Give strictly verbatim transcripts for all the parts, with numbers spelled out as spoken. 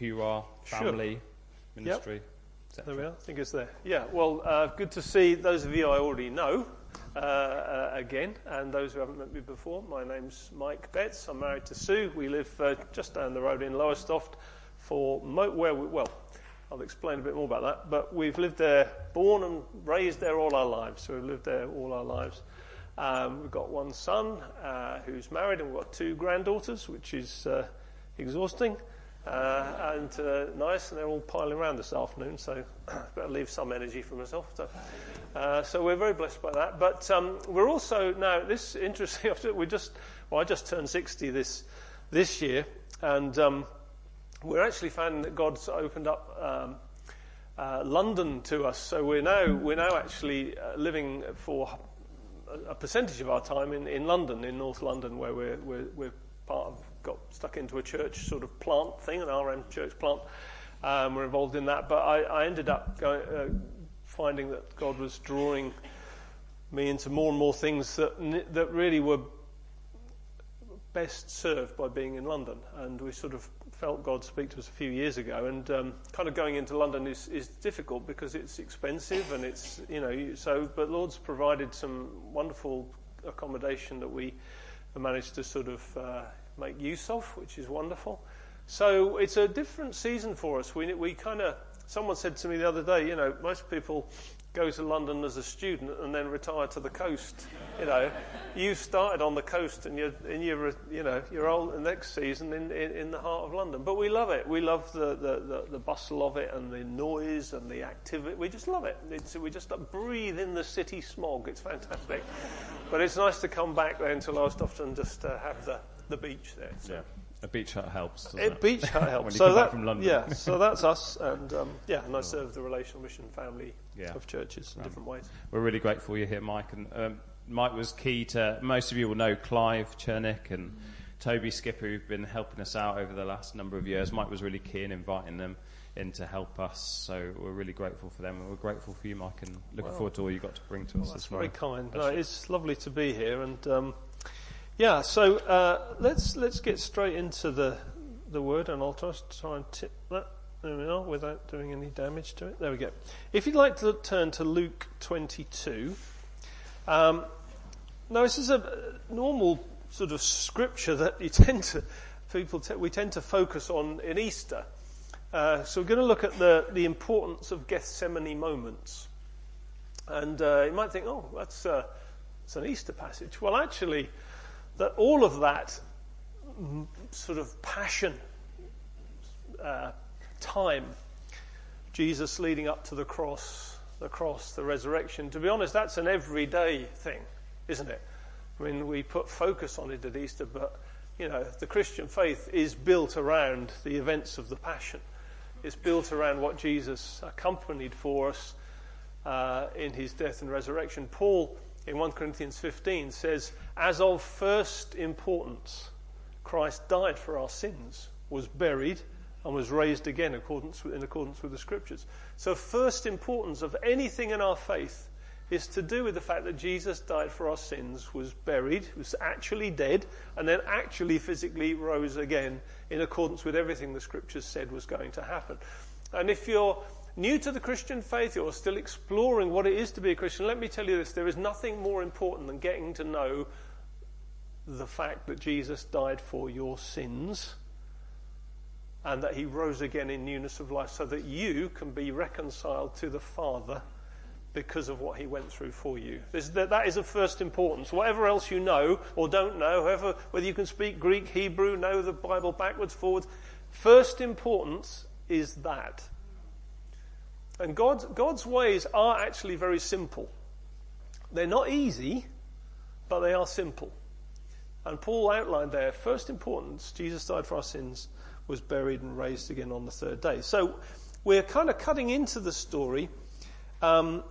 who you are, family, sure. ministry, yep. et cetera. There we are. I think it's there. Yeah, well, uh, good to see those of you I already know uh, uh, again, and those who haven't met me before. My name's Mike Betts. I'm married to Sue. We live uh, just down the road in Lowestoft for, mo- where we, well, I'll explain a bit more about that, but we've lived there, born and raised there all our lives, so we've lived there all our lives. Um, we've got one son uh, who's married, and we've got two granddaughters, which is uh, exhausting uh, and uh, nice, and they're all piling around this afternoon, so better leave some energy for myself. So, uh, so we're very blessed by that. But um, we're also, now, this interesting, we just, well, I just turned sixty this this year, and... Um, We're actually finding that God's opened up um, uh, London to us, so we're now we're now actually uh, living for a, a percentage of our time in, in London, in North London, where we're, we're we're part of got stuck into a church sort of plant thing, an R M church plant. Um, we're involved in that, but I, I ended up going, uh, finding that God was drawing me into more and more things that that really were best served by being in London, and we sort of felt God speak to us a few years ago, and um, kind of going into London is, is difficult because it's expensive, and it's, you know, so, but Lord's provided some wonderful accommodation that we managed to sort of uh, make use of, which is wonderful. So it's a different season for us. We we kind of, someone said to me the other day, you know, most people go to London as a student and then retire to the coast. You know, you started on the coast, and you're, and you're, you know, you're old the next season in, in, in the heart of London. But we love it. We love the, the, the, the bustle of it, and the noise, and the activity. We just love it. It's, we just breathe in the city smog. It's fantastic. But it's nice to come back then to Lowestoft and just uh, have the, the beach there. So. Yeah. A beach hut helps, doesn't it? A beach hut helps. when you so come that, back from London. Yeah, so that's us. And um, yeah, and I serve the relational mission family yeah. of churches in um, different ways. We're really grateful you're here, Mike. And um, Mike was key to, most of you will know Clive Chernick and Toby Skipper, who've been helping us out over the last number of years. Mike was really key in inviting them in to help us. So we're really grateful for them. And we're grateful for you, Mike, and looking wow. forward to all you've got to bring to well, us this morning. That's very kind. No, it's lovely to be here. And... Um, Yeah, so uh, let's let's get straight into the the word, and I'll just try and tip that. There we are, without doing any damage to it. There we go. If you'd like to turn to Luke twenty-two, um, now this is a normal sort of scripture that you tend to people te- we tend to focus on in Easter. Uh, so we're going to look at the the importance of Gethsemane moments, and uh, you might think, oh, that's uh, that's an Easter passage. Well, actually. That all of that sort of passion, uh, time, Jesus leading up to the cross, the cross, the resurrection, to be honest, that's an everyday thing, isn't it? I mean, we put focus on it at Easter, but, you know, the Christian faith is built around the events of the passion. It's built around what Jesus accompanied for us uh, in his death and resurrection. Paul in First Corinthians fifteen says, as of first importance, Christ died for our sins, was buried, and was raised again in accordance with, in accordance with the Scriptures. So first importance of anything in our faith is to do with the fact that Jesus died for our sins, was buried, was actually dead, and then actually physically rose again in accordance with everything the Scriptures said was going to happen. And if you're new to the Christian faith, you're still exploring what it is to be a Christian, let me tell you this, there is nothing more important than getting to know the fact that Jesus died for your sins and that he rose again in newness of life so that you can be reconciled to the Father because of what he went through for you. This, that, that is of first importance. Whatever else you know or don't know, however, whether you can speak Greek, Hebrew, know the Bible backwards, forwards, first importance is that. And God's, God's ways are actually very simple. They're not easy, but they are simple. And Paul outlined there, first importance, Jesus died for our sins, was buried and raised again on the third day. So we're kind of cutting into the story um,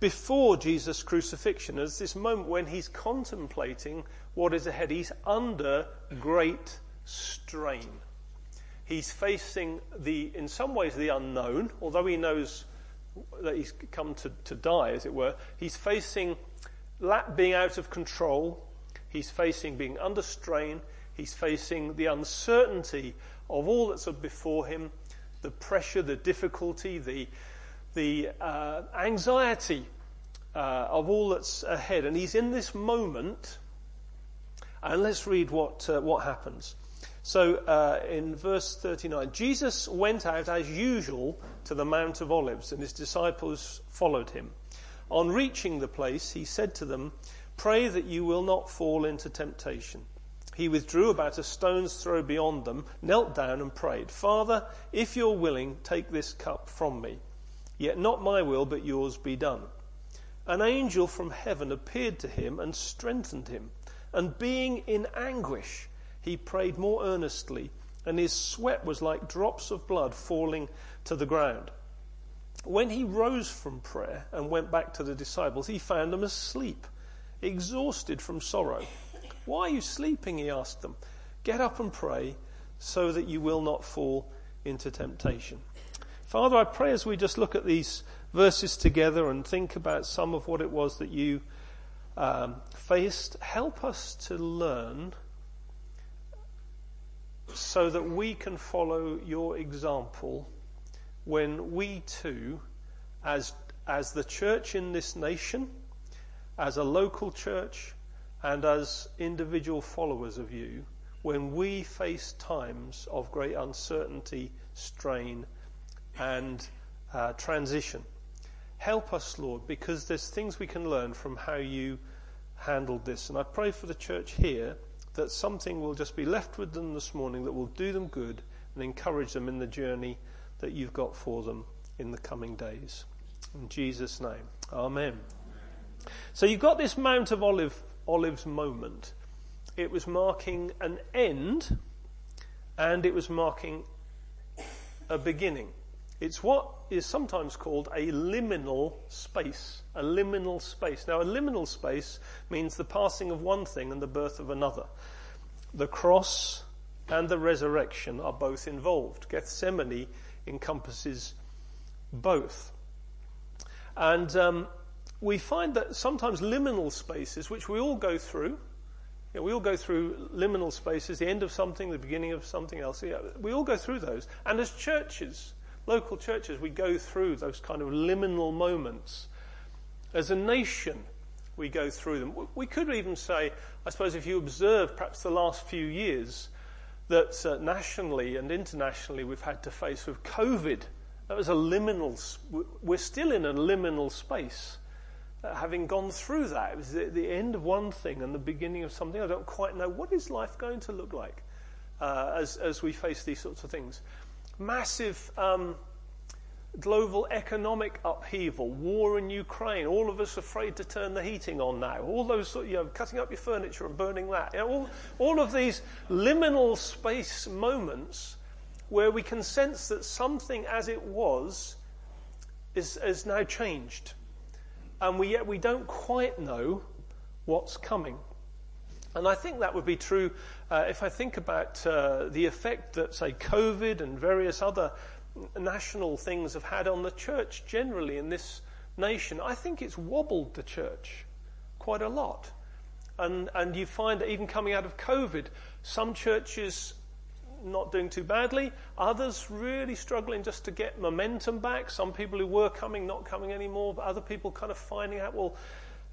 before Jesus' crucifixion. There's this moment when he's contemplating what is ahead. He's under great strain. He's facing, the, in some ways, the unknown, although he knows that he's come to, to die, as it were. He's facing being out of control. He's facing being under strain. He's facing the uncertainty of all that's before him. the pressure, the difficulty, the the uh, anxiety uh, of all that's ahead. And he's in this moment, and let's read what uh, what happens. So uh, in verse thirty-nine, Jesus went out as usual to the Mount of Olives, and his disciples followed him. On reaching the place, he said to them, "Pray that you will not fall into temptation." He withdrew about a stone's throw beyond them, knelt down and prayed, "Father, if you're willing, take this cup from me. Yet not my will, but yours be done." An angel from heaven appeared to him and strengthened him. And being in anguish, he prayed more earnestly, and his sweat was like drops of blood falling to the ground. When he rose from prayer and went back to the disciples, he found them asleep, exhausted from sorrow. "Why are you sleeping?" he asked them. "Get up and pray, so that you will not fall into temptation." Father, I pray as we just look at these verses together and think about some of what it was that you um, faced, help us to learn so that we can follow your example when we too, as as the church in this nation, as a local church, and as individual followers of you, when we face times of great uncertainty, strain, and uh, transition. Help us, Lord, because there's things we can learn from how you handled this. And I pray for the church here that something will just be left with them this morning that will do them good and encourage them in the journey that you've got for them in the coming days. In Jesus' name, amen. So you've got this Mount of Olive, Olives moment. It was marking an end, and it was marking a beginning. It's what is sometimes called a liminal space. A liminal space. Now, a liminal space means the passing of one thing and the birth of another. The cross and the resurrection are both involved. Gethsemane encompasses both. And um, we find that sometimes liminal spaces, which we all go through, you know, we all go through liminal spaces, the end of something, the beginning of something else. You know, we all go through those. And as churches, local churches, we go through those kind of liminal moments. As a nation, we go through them. We could even say, I suppose if you observe perhaps the last few years, that uh, nationally and internationally we've had to face with COVID. That was a liminal, we're still in a liminal space. Uh, having gone through that, it was the, the end of one thing and the beginning of something. I don't quite know, what is life going to look like uh, as, as we face these sorts of things? Massive um, global economic upheaval, war in Ukraine, all of us afraid to turn the heating on now, all those, you know, cutting up your furniture and burning that, you know, all, all of these liminal space moments where we can sense that something as it was is, is now changed, and we, yet we don't quite know what's coming. And I think that would be true uh, if I think about uh, the effect that, say, COVID and various other national things have had on the church generally in this nation. I think it's wobbled the church quite a lot. And and you find that even coming out of COVID, some churches not doing too badly, others really struggling just to get momentum back, some people who were coming not coming anymore, but other people kind of finding out, well,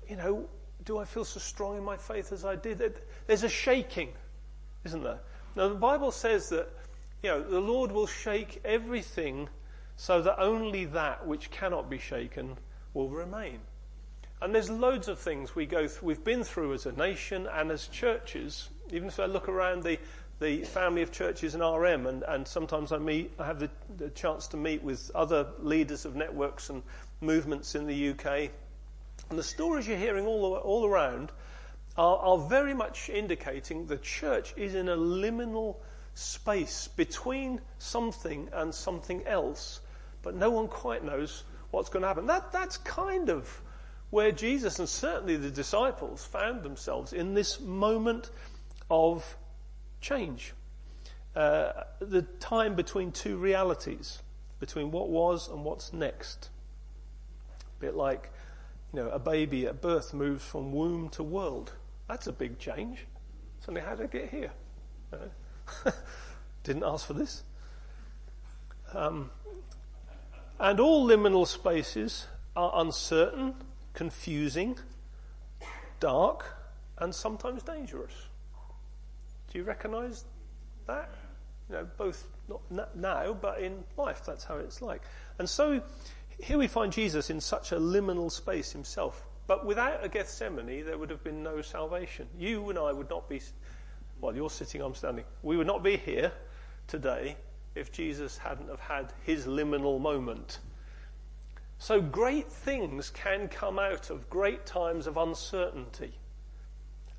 you know, do I feel so strong in my faith as I did? There's a shaking, isn't there? Now the Bible says that, you know, the Lord will shake everything so that only that which cannot be shaken will remain. And there's loads of things we go th- we've been through as a nation and as churches. Even if I look around the, the family of churches in R M, and, and sometimes I meet, I have the, the chance to meet with other leaders of networks and movements in the U K. And the stories you're hearing all, all around are, are very much indicating the church is in a liminal space between something and something else, but no one quite knows what's going to happen. That that's kind of where Jesus and certainly the disciples found themselves in this moment of change. Uh, the time between two realities, between what was and what's next. A bit like, you know, a baby at birth moves from womb to world. That's a big change. Suddenly, how did I get here? You know? Didn't ask for this. Um, and all liminal spaces are uncertain, confusing, dark, and sometimes dangerous. Do you recognise that? You know, both not now, but in life, that's how it's like. And so here we find Jesus in such a liminal space himself. But without a Gethsemane, there would have been no salvation. You and I would not be, well, you're sitting, I'm standing. We would not be here today if Jesus hadn't have had his liminal moment. So great things can come out of great times of uncertainty.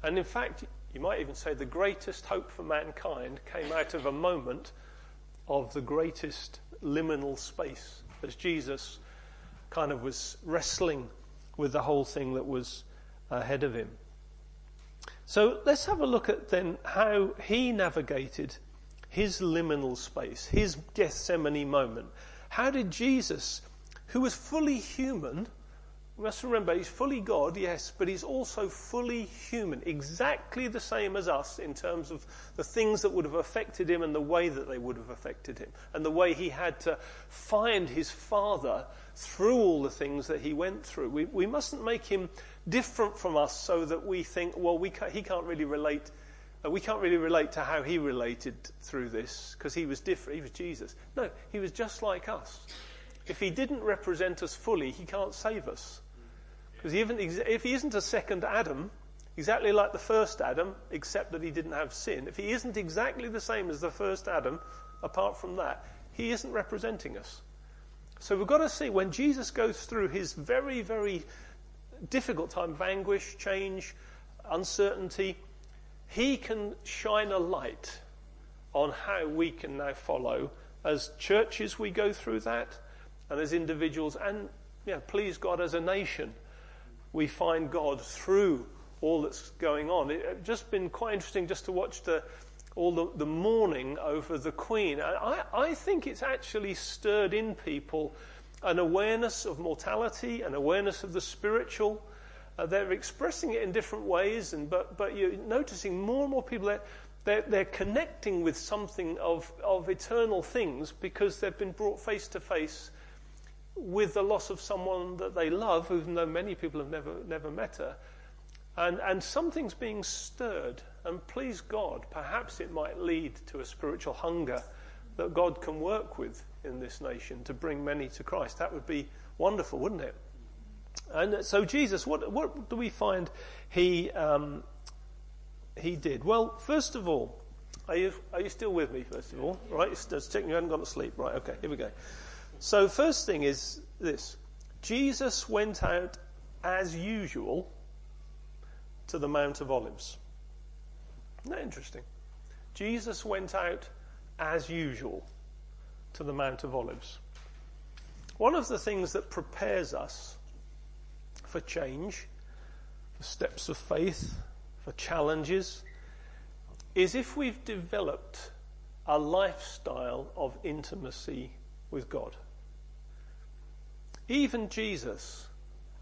And in fact, you might even say the greatest hope for mankind came out of a moment of the greatest liminal space, as Jesus kind of was wrestling with the whole thing that was ahead of him. So let's have a look at then how he navigated his liminal space, his Gethsemane moment. How did Jesus, who was fully human, we must remember he's fully God, yes, but he's also fully human, exactly the same as us in terms of the things that would have affected him and the way that they would have affected him and the way he had to find his Father through all the things that he went through. We, we mustn't make him different from us so that we think, well, we can't, he can't really relate. Uh, we can't really relate to how he related through this because he was different. He was Jesus. No, he was just like us. If he didn't represent us fully, he can't save us. Because even if he isn't a second Adam, exactly like the first Adam, except that he didn't have sin, if he isn't exactly the same as the first Adam, apart from that, he isn't representing us. So we've got to see, when Jesus goes through his very, very difficult time of anguish, change, uncertainty, he can shine a light on how we can now follow. As churches, we go through that. And as individuals, and you know, please God, as a nation, we find God through all that's going on. It's just been quite interesting just to watch the all the, the mourning over the Queen. And I, I think it's actually stirred in people an awareness of mortality, an awareness of the spiritual. Uh, they're expressing it in different ways, and but but you're noticing more and more people that they're, they're connecting with something of of eternal things because they've been brought face to face with the loss of someone that they love, even though many people have never never met her. And, and something's being stirred. And please God, perhaps it might lead to a spiritual hunger that God can work with in this nation to bring many to Christ. That would be wonderful, wouldn't it? And so Jesus, what, what do we find he um, he did? Well, first of all, are you, are you still with me, first of all? Right, just checking you haven't gone to sleep. Right, okay, here we go. So first thing is this. Jesus went out as usual to the Mount of Olives. Isn't that interesting? Jesus went out as usual to the Mount of Olives. One of the things that prepares us for change, for steps of faith, for challenges, is if we've developed a lifestyle of intimacy with God. Even Jesus,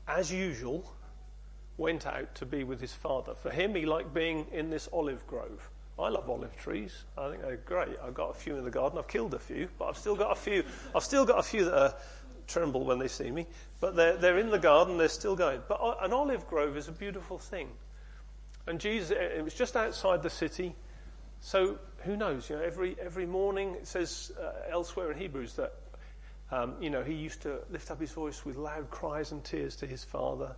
as usual, went out to be with his Father. For him, he liked being in this olive grove. I love olive trees. I think they're great. I've got a few in the garden. I've killed a few, but I've still got a few. I've still got a few that are, tremble when they see me. But they're they're in the garden. They're still going. But an olive grove is a beautiful thing. And Jesus, it was just outside the city. So who knows? You know, every every morning it says uh, elsewhere in Hebrews that um, you know he used to lift up his voice with loud cries and tears to his Father.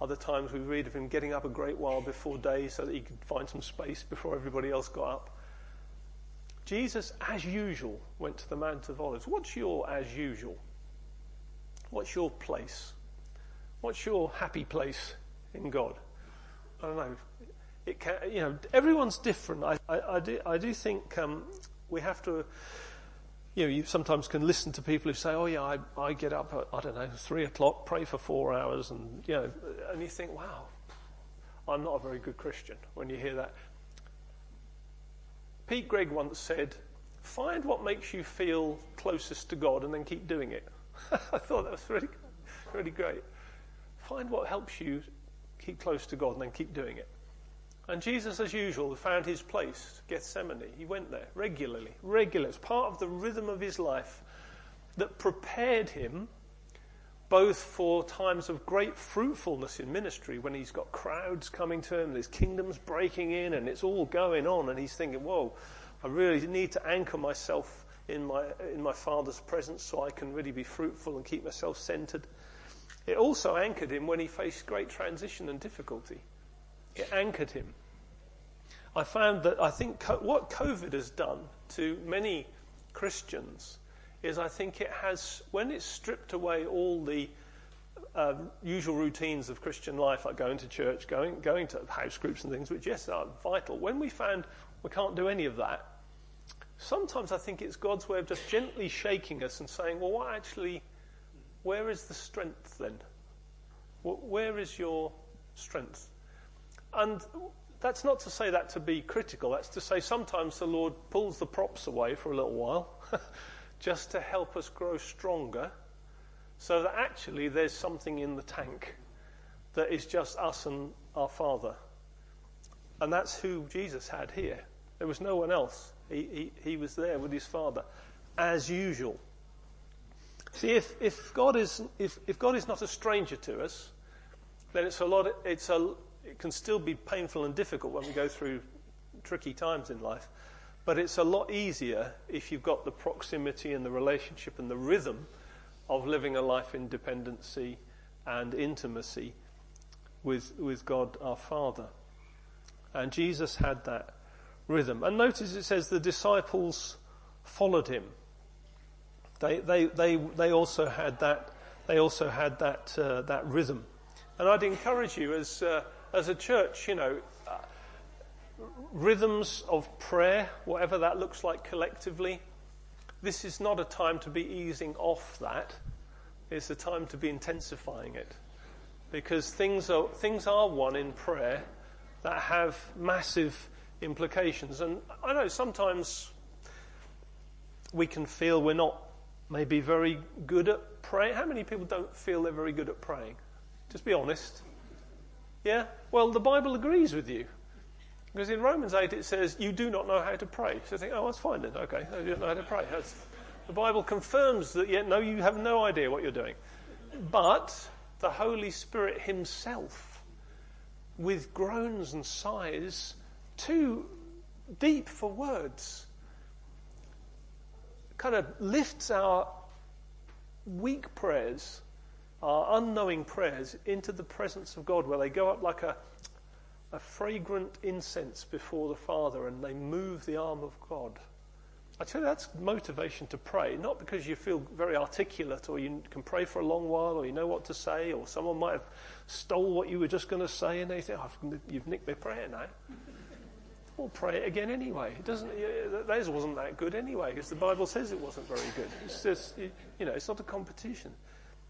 Other times we read of him getting up a great while before day so that he could find some space before everybody else got up. Jesus, as usual, went to the Mount of Olives. What's your as usual? What's your place? What's your happy place in God? I don't know. It can, you know, everyone's different. I, I, I do. I do think um, we have to. You know, you sometimes can listen to people who say, "Oh yeah, I, I get up at I don't know three o'clock, pray for four hours, and you know," and you think, "Wow, I'm not a very good Christian." When you hear that, Pete Gregg once said, "Find what makes you feel closest to God, and then keep doing it." I thought that was really, really great. Find what helps you keep close to God, and then keep doing it. And Jesus, as usual, found his place, Gethsemane. He went there regularly, regularly. It's part of the rhythm of his life that prepared him both for times of great fruitfulness in ministry, when he's got crowds coming to him, there's kingdoms breaking in, and it's all going on, and he's thinking, whoa, I really need to anchor myself in my in my Father's presence so I can really be fruitful and keep myself centered. It also anchored him when he faced great transition and difficulty. It anchored him. I found that I think co- what COVID has done to many Christians is I think it has, when it's stripped away all the uh, usual routines of Christian life, like going to church, going going to house groups and things, which, yes, are vital. When we found we can't do any of that, sometimes I think it's God's way of just gently shaking us and saying, well, what actually, where is the strength then? Where is your strength? And that's not to say that to be critical. That's to say sometimes the Lord pulls the props away for a little while just to help us grow stronger so that actually there's something in the tank that is just us and our Father. And that's who Jesus had here. There was no one else. He, he, he was there with his Father as usual. See, if, if God is if, if God is not a stranger to us, then it's a lot. It's a It can still be painful and difficult when we go through tricky times in life, but it's a lot easier if you've got the proximity and the relationship and the rhythm of living a life in dependency and intimacy with with God our Father. And Jesus had that rhythm. And notice it says the disciples followed him. They they they, they also had that they also had that uh, that rhythm. And I'd encourage you as uh, As a church, you know, uh, rhythms of prayer, whatever that looks like collectively, this is not a time to be easing off that. It's a time to be intensifying it. Because things are things are one in prayer that have massive implications. And I know sometimes we can feel we're not maybe very good at praying. How many people don't feel they're very good at praying? Just be honest. Yeah? Well, the Bible agrees with you. Because in Romans eight it says, you do not know how to pray. So you think, oh, that's fine then. Okay, I don't know how to pray. That's, the Bible confirms that, yeah, no, you have no idea what you're doing. But the Holy Spirit himself, with groans and sighs, too deep for words, kind of lifts our weak prayers, our unknowing prayers, into the presence of God, where they go up like a, a fragrant incense before the Father, and they move the arm of God. I tell you, that's motivation to pray, not because you feel very articulate, or you can pray for a long while, or you know what to say, or someone might have stole what you were just going to say, and they think, oh, you've nicked my prayer now. Well, pray it again anyway. It doesn't. Theirs wasn't that good anyway, because the Bible says it wasn't very good. It's just, you know, it's not a competition.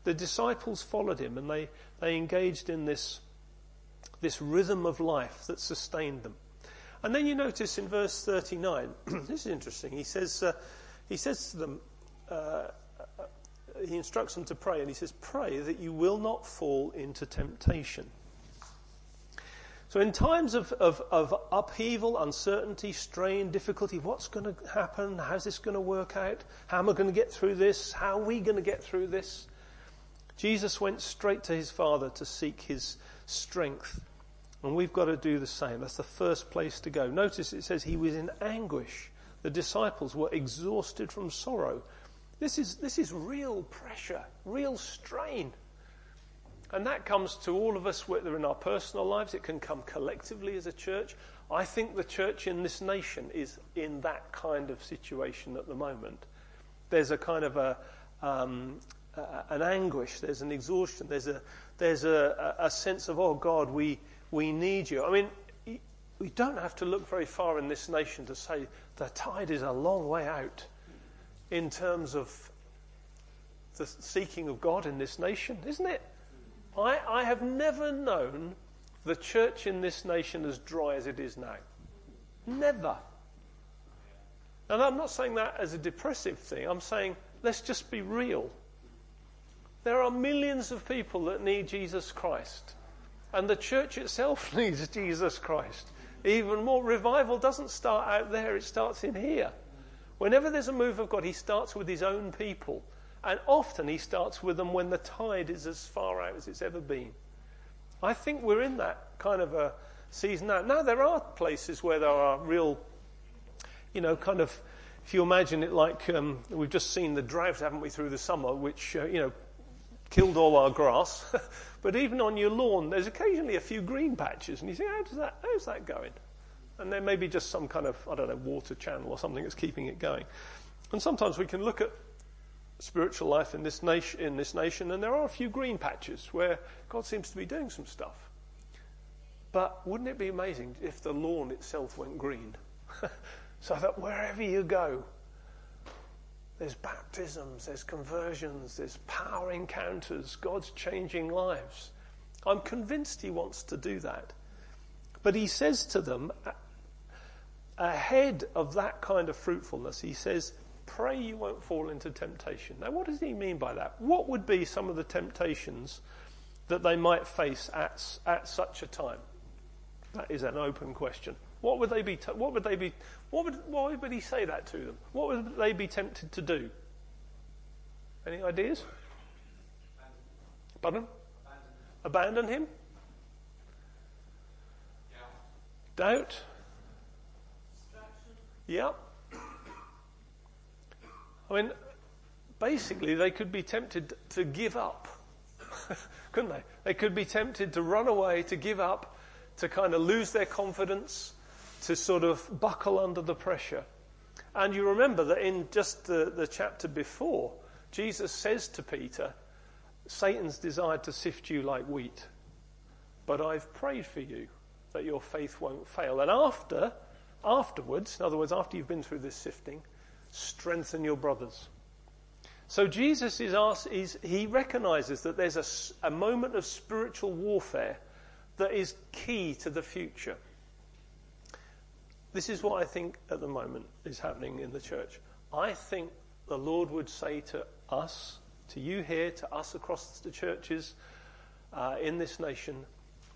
The disciples followed him, and they, they engaged in this, this rhythm of life that sustained them. And then you notice in verse thirty-nine, this is interesting. He says, uh, he says to them, uh, he instructs them to pray, and he says, pray that you will not fall into temptation. So in times of, of, of upheaval, uncertainty, strain, difficulty, what's going to happen? How's this going to work out? How am I going to get through this? How are we going to get through this? Jesus went straight to his Father to seek his strength. And we've got to do the same. That's the first place to go. Notice it says he was in anguish. The disciples were exhausted from sorrow. This is, this is real pressure, real strain. And that comes to all of us, whether in our personal lives, it can come collectively as a church. I think the church in this nation is in that kind of situation at the moment. There's a kind of a... Um, Uh, an anguish, there's an exhaustion, there's a there's a, a sense of, oh God, we we need you. I mean, we don't have to look very far in this nation to say the tide is a long way out in terms of the seeking of God in this nation, isn't it? I, I have never known the church in this nation as dry as it is now. Never. And I'm not saying that as a depressive thing. I'm saying let's just be real. There are millions of people that need Jesus Christ. And the church itself needs Jesus Christ. even more. Revival doesn't start out there, it starts in here. Whenever there's a move of God, he starts with his own people. And often he starts with them when the tide is as far out as it's ever been. I think we're in that kind of a season now. Now, there are places where there are real, you know, kind of, if you imagine it like, um, we've just seen the drought, haven't we, through the summer, which, uh, you know, killed all our grass. But even on your lawn, there's occasionally a few green patches. And you think, how does that, how's that going? And there may be just some kind of, I don't know, water channel or something that's keeping it going. And sometimes we can look at spiritual life in this nation, in this nation, and there are a few green patches where God seems to be doing some stuff. But wouldn't it be amazing if the lawn itself went green? So that wherever you go, there's baptisms, there's conversions, there's power encounters, God's changing lives. I'm convinced he wants to do that. But he says to them, ahead of that kind of fruitfulness, he says, pray you won't fall into temptation. Now, what does he mean by that? What would be some of the temptations that they might face at, at such a time? That is an open question. What would they be, t- what would they be, what would, why would he say that to them? What would they be tempted to do? Any ideas? Abandon. Pardon? Abandon, Abandon him? Doubt. Yeah. I mean, basically, they could be tempted to give up, couldn't they? They could be tempted to run away, to give up, to kind of lose their confidence, to sort of buckle under the pressure. And you remember that in just the, the chapter before, Jesus says to Peter, Satan's desired to sift you like wheat, but I've prayed for you that your faith won't fail. And after, afterwards, in other words, after you've been through this sifting, strengthen your brothers. So Jesus is asked, is, he recognizes that there's a, a moment of spiritual warfare that is key to the future. This is what I think at the moment is happening in the church. I think the Lord would say to us, to you here, to us across the churches uh, in this nation,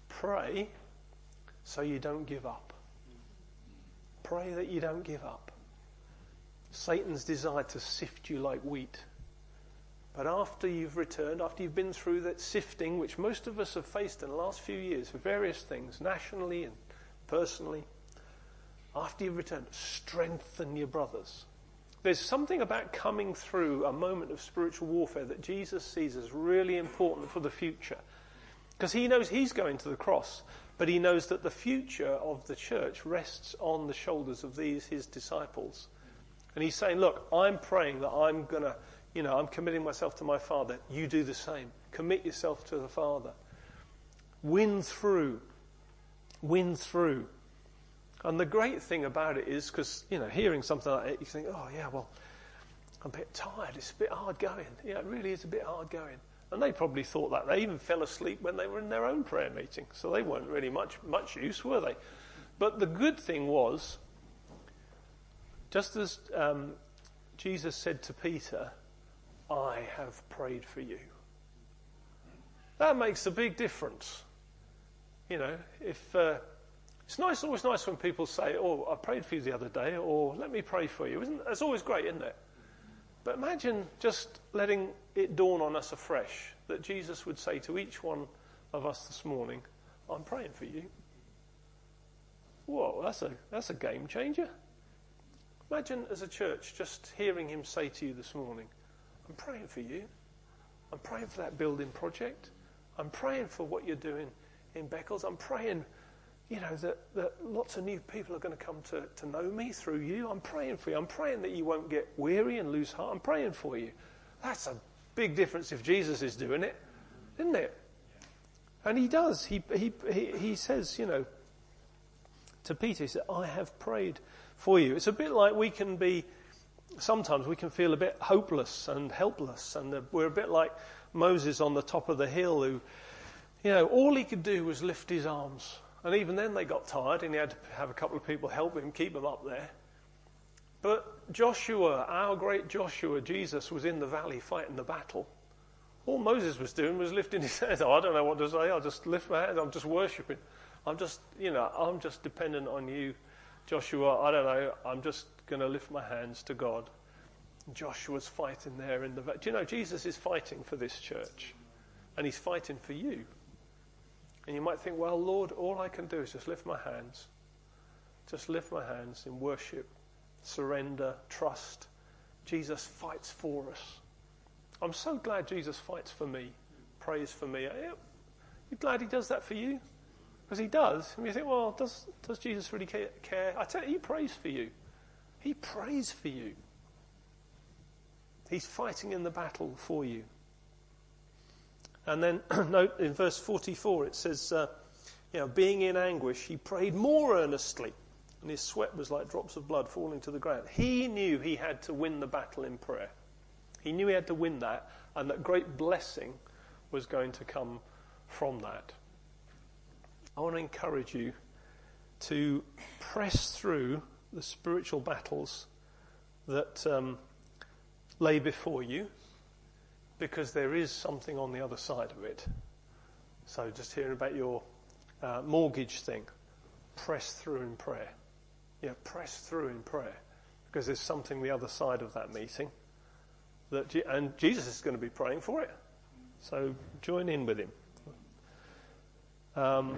pray so you don't give up. Pray that you don't give up. Satan's desire to sift you like wheat. But after you've returned, after you've been through that sifting, which most of us have faced in the last few years for various things, nationally and personally, after you've returned, strengthen your brothers. There's something about coming through a moment of spiritual warfare that Jesus sees as really important for the future. Because he knows he's going to the cross, but he knows that the future of the church rests on the shoulders of these, his disciples. And he's saying, look, I'm praying that I'm going to, you know, I'm committing myself to my Father. You do the same. Commit yourself to the Father. Win through. Win through. And the great thing about it is, because, you know, hearing something like that, you think, oh, yeah, well, I'm a bit tired. It's a bit hard going. Yeah, it really is a bit hard going. And they probably thought that. They even fell asleep when they were in their own prayer meeting. So they weren't really much, much use, were they? But the good thing was, just as um, Jesus said to Peter, I have prayed for you. That makes a big difference. You know, if uh, it's nice, always nice when people say, oh, I prayed for you the other day, or let me pray for you. Isn't, that's always great, isn't it? But imagine just letting it dawn on us afresh that Jesus would say to each one of us this morning, I'm praying for you. Whoa, that's a, that's a game changer. Imagine as a church just hearing him say to you this morning, I'm praying for you. I'm praying for that building project. I'm praying for what you're doing in Beckles. I'm praying, you know, that, that lots of new people are going to come to, to know me through you. I'm praying for you. I'm praying that you won't get weary and lose heart. I'm praying for you. That's a big difference if Jesus is doing it, isn't it? And he does. He, he, he, he says, you know, to Peter, he said, I have prayed for you. It's a bit like we can be, sometimes we can feel a bit hopeless and helpless, and we're a bit like Moses on the top of the hill who, you know, all he could do was lift his arms. And even then they got tired and he had to have a couple of people help him, keep him up there. But Joshua, our great Joshua, Jesus was in the valley fighting the battle. All Moses was doing was lifting his hands. Oh, I don't know what to say. I'll just lift my hands. I'm just worshipping. I'm just, you know, I'm just dependent on you, Joshua. I don't know. I'm just going to lift my hands to God. Joshua's fighting there in the. Do you know Jesus is fighting for this church, and he's fighting for you. And you might think, well, Lord, all I can do is just lift my hands, just lift my hands in worship, surrender, trust. Jesus fights for us. I'm so glad Jesus fights for me, prays for me. Are you, you glad he does that for you? Because he does. And you think, well, does does Jesus really care? I tell you, he prays for you. He prays for you. He's fighting in the battle for you. And then note in verse forty-four, it says, uh, you know, being in anguish, he prayed more earnestly, and his sweat was like drops of blood falling to the ground. He knew he had to win the battle in prayer. He knew he had to win that, and that great blessing was going to come from that. I want to encourage you to press through the spiritual battles that um, lay before you, because there is something on the other side of it. So just hearing about your uh, mortgage thing, press through in prayer. Yeah, press through in prayer, because there's something the other side of that meeting, that Je- and Jesus is going to be praying for it. So join in with him. Um,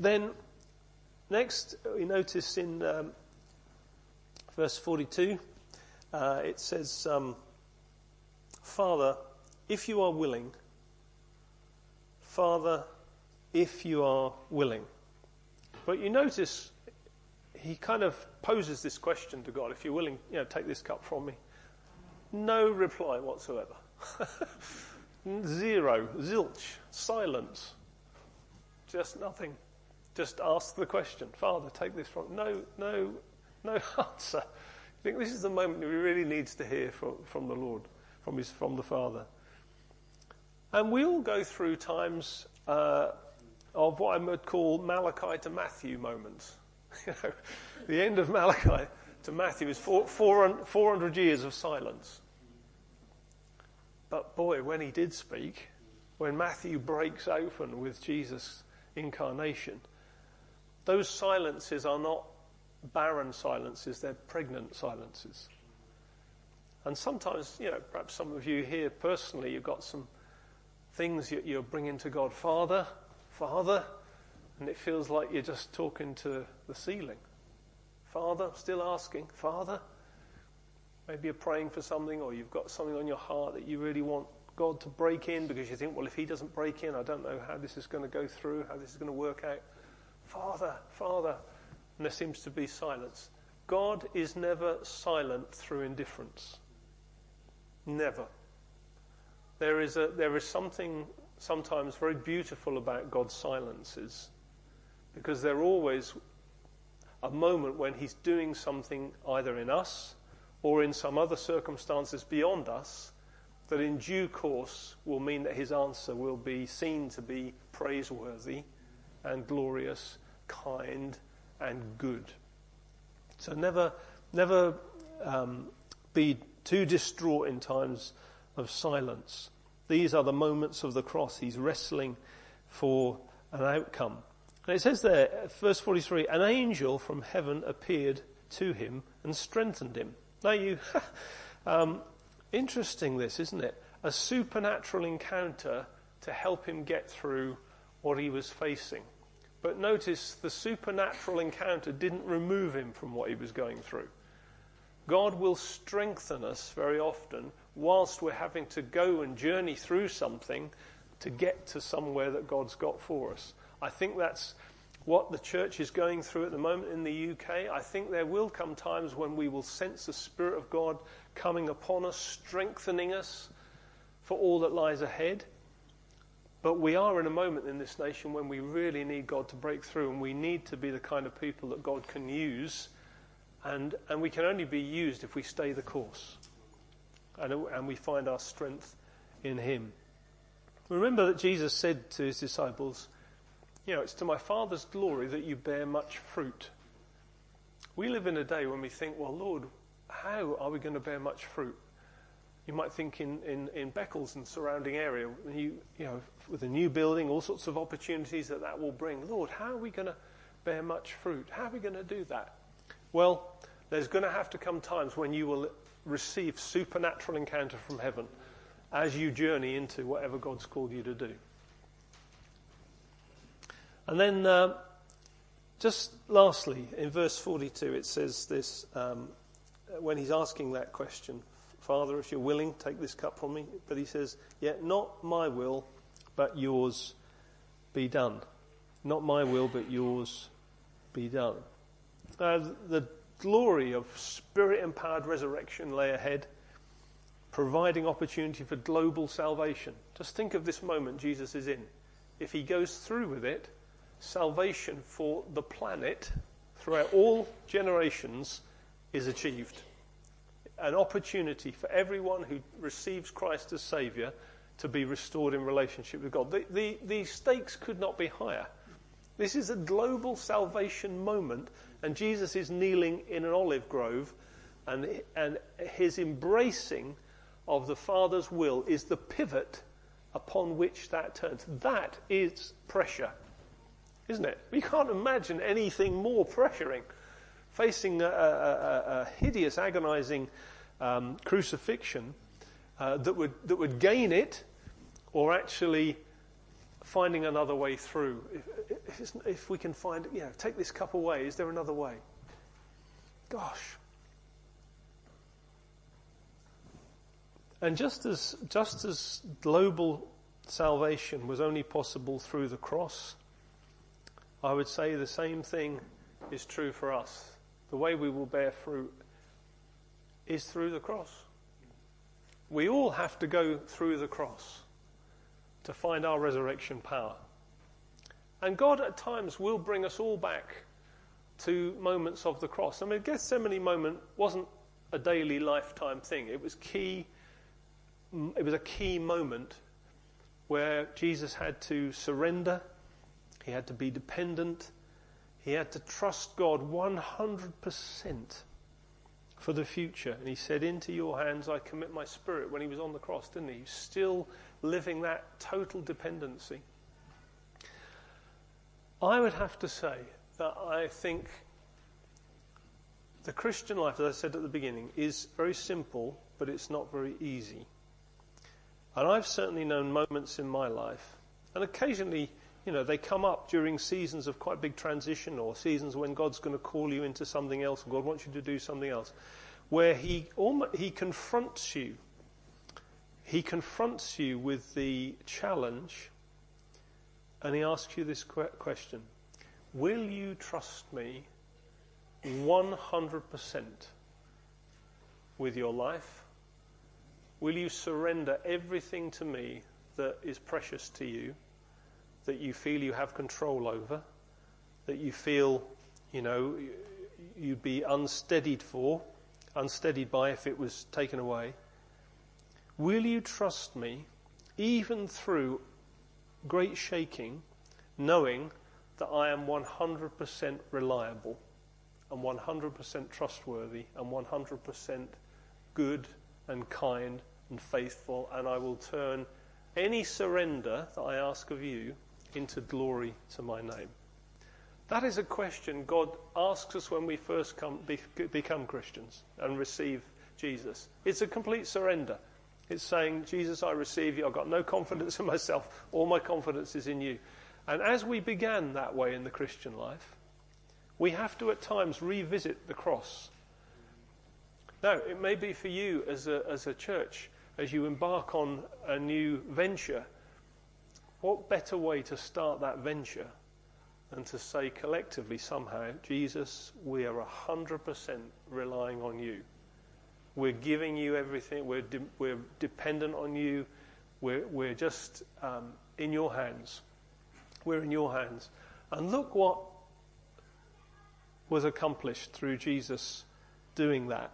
then next we notice in um, verse forty-two, uh, it says, um, Father, if you are willing, Father, if you are willing. But you notice he kind of poses this question to God, if you're willing, you know, take this cup from me. No reply whatsoever. Zero, zilch, silence, just nothing. Just ask the question, Father, take this from me. No, no, no answer. I think this is the moment he really needs to hear from, from the Lord, from his, from the Father. And we all go through times uh, of what I would call Malachi to Matthew moments. You know, the end of Malachi to Matthew is four, four, four hundred years of silence. But boy, when he did speak, when Matthew breaks open with Jesus' incarnation, those silences are not barren silences, they're pregnant silences. And sometimes, you know, perhaps some of you here personally, you've got some things that you're bringing to God, Father, Father, and it feels like you're just talking to the ceiling. Father, still asking, Father. Maybe you're praying for something, or you've got something on your heart that you really want God to break in, because you think, well, if he doesn't break in, I don't know how this is going to go through, how this is going to work out. Father, Father. And there seems to be silence. God is never silent through indifference. Never. There is a there is something sometimes very beautiful about God's silences, because they're always a moment when he's doing something either in us or in some other circumstances beyond us, that in due course will mean that his answer will be seen to be praiseworthy and glorious, kind and good. So never never um, be too distraught in times of silence. These are the moments of the cross. He's wrestling for an outcome. And it says there, verse forty-three, an angel from heaven appeared to him and strengthened him. Now you... um, interesting this, isn't it? A supernatural encounter to help him get through what he was facing. But notice the supernatural encounter didn't remove him from what he was going through. God will strengthen us very often whilst we're having to go and journey through something to get to somewhere that God's got for us. I think that's what the church is going through at the moment in the U K. I think there will come times when we will sense the Spirit of God coming upon us, strengthening us for all that lies ahead. But we are in a moment in this nation when we really need God to break through, and we need to be the kind of people that God can use, and and we can only be used if we stay the course and, and we find our strength in him. Remember that Jesus said to his disciples, you know, it's to my Father's glory that you bear much fruit. We live in a day when we think, well, Lord, how are we going to bear much fruit? You might think in, in, in Beckles and surrounding area, you, you know, with a new building, all sorts of opportunities that that will bring. Lord, how are we going to bear much fruit. How are we going to do that? Well, there's going to have to come times when you will receive supernatural encounter from heaven as you journey into whatever God's called you to do. And then uh, just lastly, in verse forty-two, it says this, um, when he's asking that question, Father, if you're willing, take this cup from me. But he says, yet not my will, but yours be done. Not my will, but yours be done. Uh, the glory of spirit-empowered resurrection lay ahead, providing opportunity for global salvation. Just think of this moment Jesus is in. If he goes through with it, salvation for the planet throughout all generations is achieved. An opportunity for everyone who receives Christ as Saviour to be restored in relationship with God. The, the, the stakes could not be higher. This is a global salvation moment, and Jesus is kneeling in an olive grove, and, and his embracing of the Father's will is the pivot upon which that turns. That is pressure, isn't it? We can't imagine anything more pressuring. Facing a, a, a, a hideous, agonizing um, crucifixion uh, that would that would gain it, or actually finding another way through. If, if, if we can find, you know, take this cup away, is there another way? Gosh. And just as just as global salvation was only possible through the cross, I would say the same thing is true for us. The way we will bear fruit is through the cross. We all have to go through the cross to find our resurrection power. And God at times will bring us all back to moments of the cross. I mean, the Gethsemane moment wasn't a daily lifetime thing. It was key. It was a key moment where Jesus had to surrender. He had to be dependent. He had to trust God one hundred percent for the future. And he said, into your hands I commit my spirit, when he was on the cross, didn't he? He was still living that total dependency. I would have to say that I think the Christian life, as I said at the beginning, is very simple, but it's not very easy. And I've certainly known moments in my life, and occasionally, you know, they come up during seasons of quite big transition, or seasons when God's going to call you into something else, or God wants you to do something else, where he almost, he confronts you. He confronts you with the challenge, and he asks you this question: will you trust me one hundred percent with your life? Will you surrender everything to me that is precious to you, that you feel you have control over, that you feel, you know, you'd be unsteadied for, unsteadied by if it was taken away? Will you trust me, even through great shaking, knowing that I am one hundred percent reliable, and one hundred percent trustworthy, and one hundred percent good, and kind, and faithful, and I will turn any surrender that I ask of you into glory to my name? That is a question God asks us when we first come, be, become Christians and receive Jesus. It's a complete surrender. It's saying, Jesus, I receive you. I've got no confidence in myself. All my confidence is in you. And as we began that way in the Christian life, we have to at times revisit the cross. Now, it may be for you as a, as a church, as you embark on a new venture, what better way to start that venture than to say collectively somehow, Jesus, we are one hundred percent relying on you. We're giving you everything. We're de- we're dependent on you. We're, we're just um, in your hands. We're in your hands. And look what was accomplished through Jesus doing that.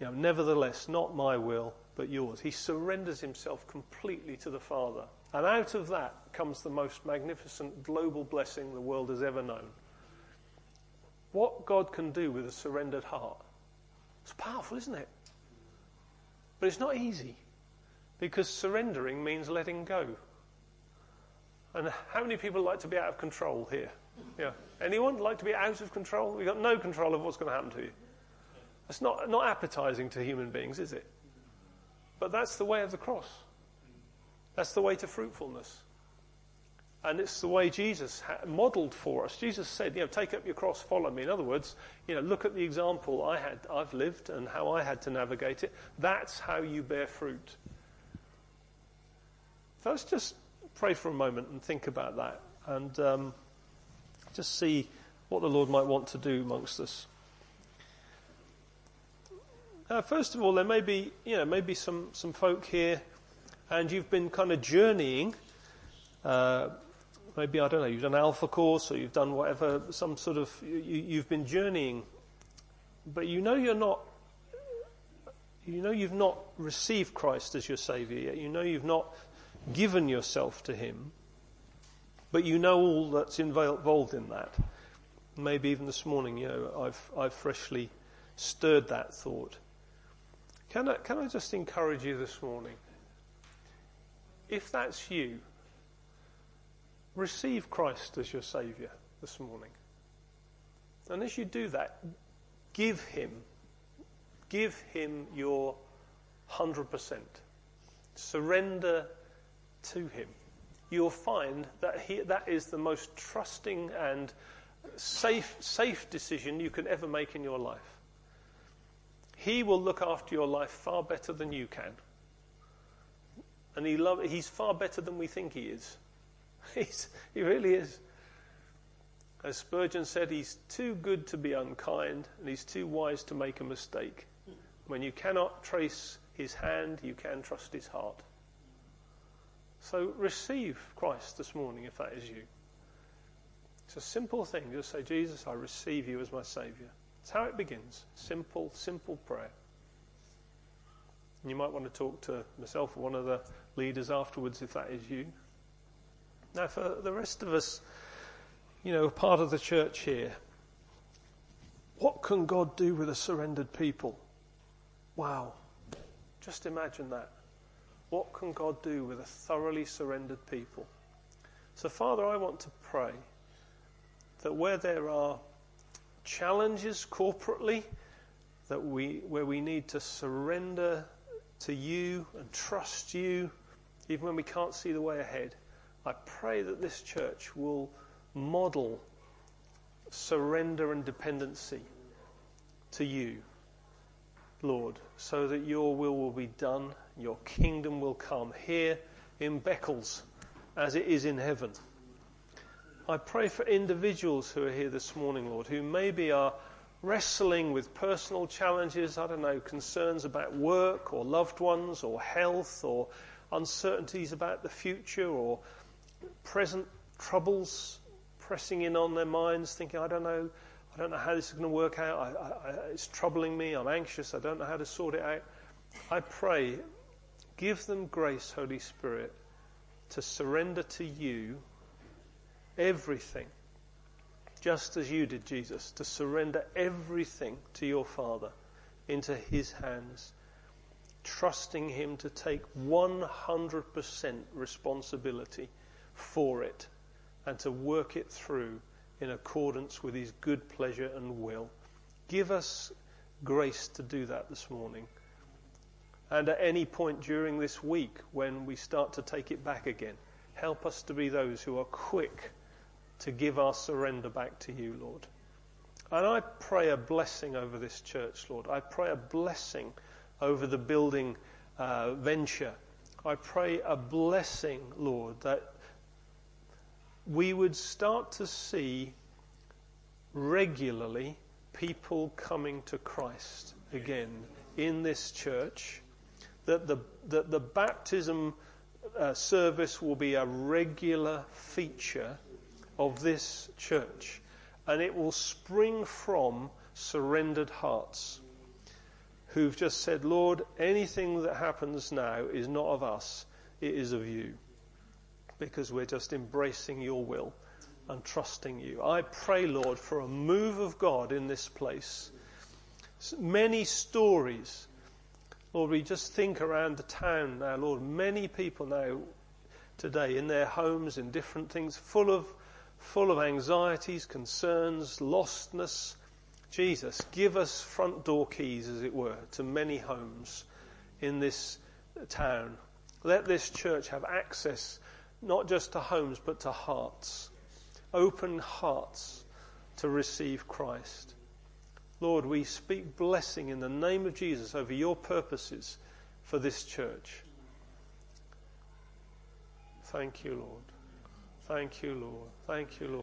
You know, nevertheless, not my will, but yours. He surrenders himself completely to the Father. And out of that comes the most magnificent global blessing the world has ever known. What God can do with a surrendered heart. It's powerful, isn't it? But it's not easy, because surrendering means letting go. And how many people like to be out of control here? Yeah. Anyone like to be out of control? We've got no control of what's going to happen to you. That's not, not appetizing to human beings, is it? But that's the way of the cross. That's the way to fruitfulness. And it's the way Jesus ha- modelled for us. Jesus said, you know, take up your cross, follow me. In other words, you know, look at the example I had, I've lived and how I had to navigate it. That's how you bear fruit. So let's just pray for a moment and think about that. And um, just see what the Lord might want to do amongst us. Uh, first of all, there may be, you know, maybe some, some folk here, and you've been kind of journeying. Uh, maybe, I don't know, you've done Alpha Course, or you've done whatever, some sort of, you, you've been journeying. But you know you're not, you know you've not received Christ as your Saviour yet. You know you've not given yourself to Him. But you know all that's involved in that. Maybe even this morning, you know, I've, I've freshly stirred that thought. Can I, can I just encourage you this morning? If that's you, receive Christ as your Saviour this morning. And as you do that, give Him, give Him your one hundred percent. Surrender to Him. You'll find that he, that is the most trusting and safe, safe decision you can ever make in your life. He will look after your life far better than you can. And he love, he's far better than we think he is. He's, he really is. As Spurgeon said, he's too good to be unkind, and he's too wise to make a mistake. When you cannot trace his hand, you can trust his heart. So receive Christ this morning if that is you. It's a simple thing. Just say, Jesus, I receive you as my Saviour. That's how it begins. Simple, simple prayer. And you might want to talk to myself or one of the leaders afterwards if that is you. Now for the rest of us, you know, part of the church here, what can God do with a surrendered people? Wow. Just imagine that. What can God do with a thoroughly surrendered people? So, Father, I want to pray that where there are challenges corporately, that we where we need to surrender to you and trust you, even when we can't see the way ahead, I pray that this church will model surrender and dependency to you, Lord, so that your will will be done, your kingdom will come here in Beckles as it is in heaven. I pray for individuals who are here this morning, Lord, who maybe are wrestling with personal challenges, I don't know, concerns about work or loved ones or health or uncertainties about the future or present troubles pressing in on their minds, thinking, I don't know, I don't know how this is going to work out, I, I, it's troubling me, I'm anxious, I don't know how to sort it out. I pray, give them grace, Holy Spirit, to surrender to you everything, just as you did, Jesus, to surrender everything to your Father into his hands, trusting him to take one hundred percent responsibility for it and to work it through in accordance with his good pleasure and will. Give us grace to do that this morning. And at any point during this week when we start to take it back again, help us to be those who are quick to give our surrender back to you, Lord. And I pray a blessing over this church, Lord. I pray a blessing over the building uh, venture. I pray a blessing, Lord, that we would start to see regularly people coming to Christ again in this church, that the that the baptism uh, service will be a regular feature of this church, and it will spring from surrendered hearts who've just said, Lord, anything that happens now is not of us, it is of you, because we're just embracing your will and trusting you. I pray, Lord, for a move of God in this place. Many stories, Lord, we just think around the town now, Lord, many people now today in their homes, in different things, full of full of anxieties, concerns, lostness. Jesus, give us front door keys, as it were, to many homes in this town. Let this church have access not just to homes but to hearts. Open hearts to receive Christ. Lord, we speak blessing in the name of Jesus over your purposes for this church. Thank you, Lord. Thank you, Lord. Thank you, Lord.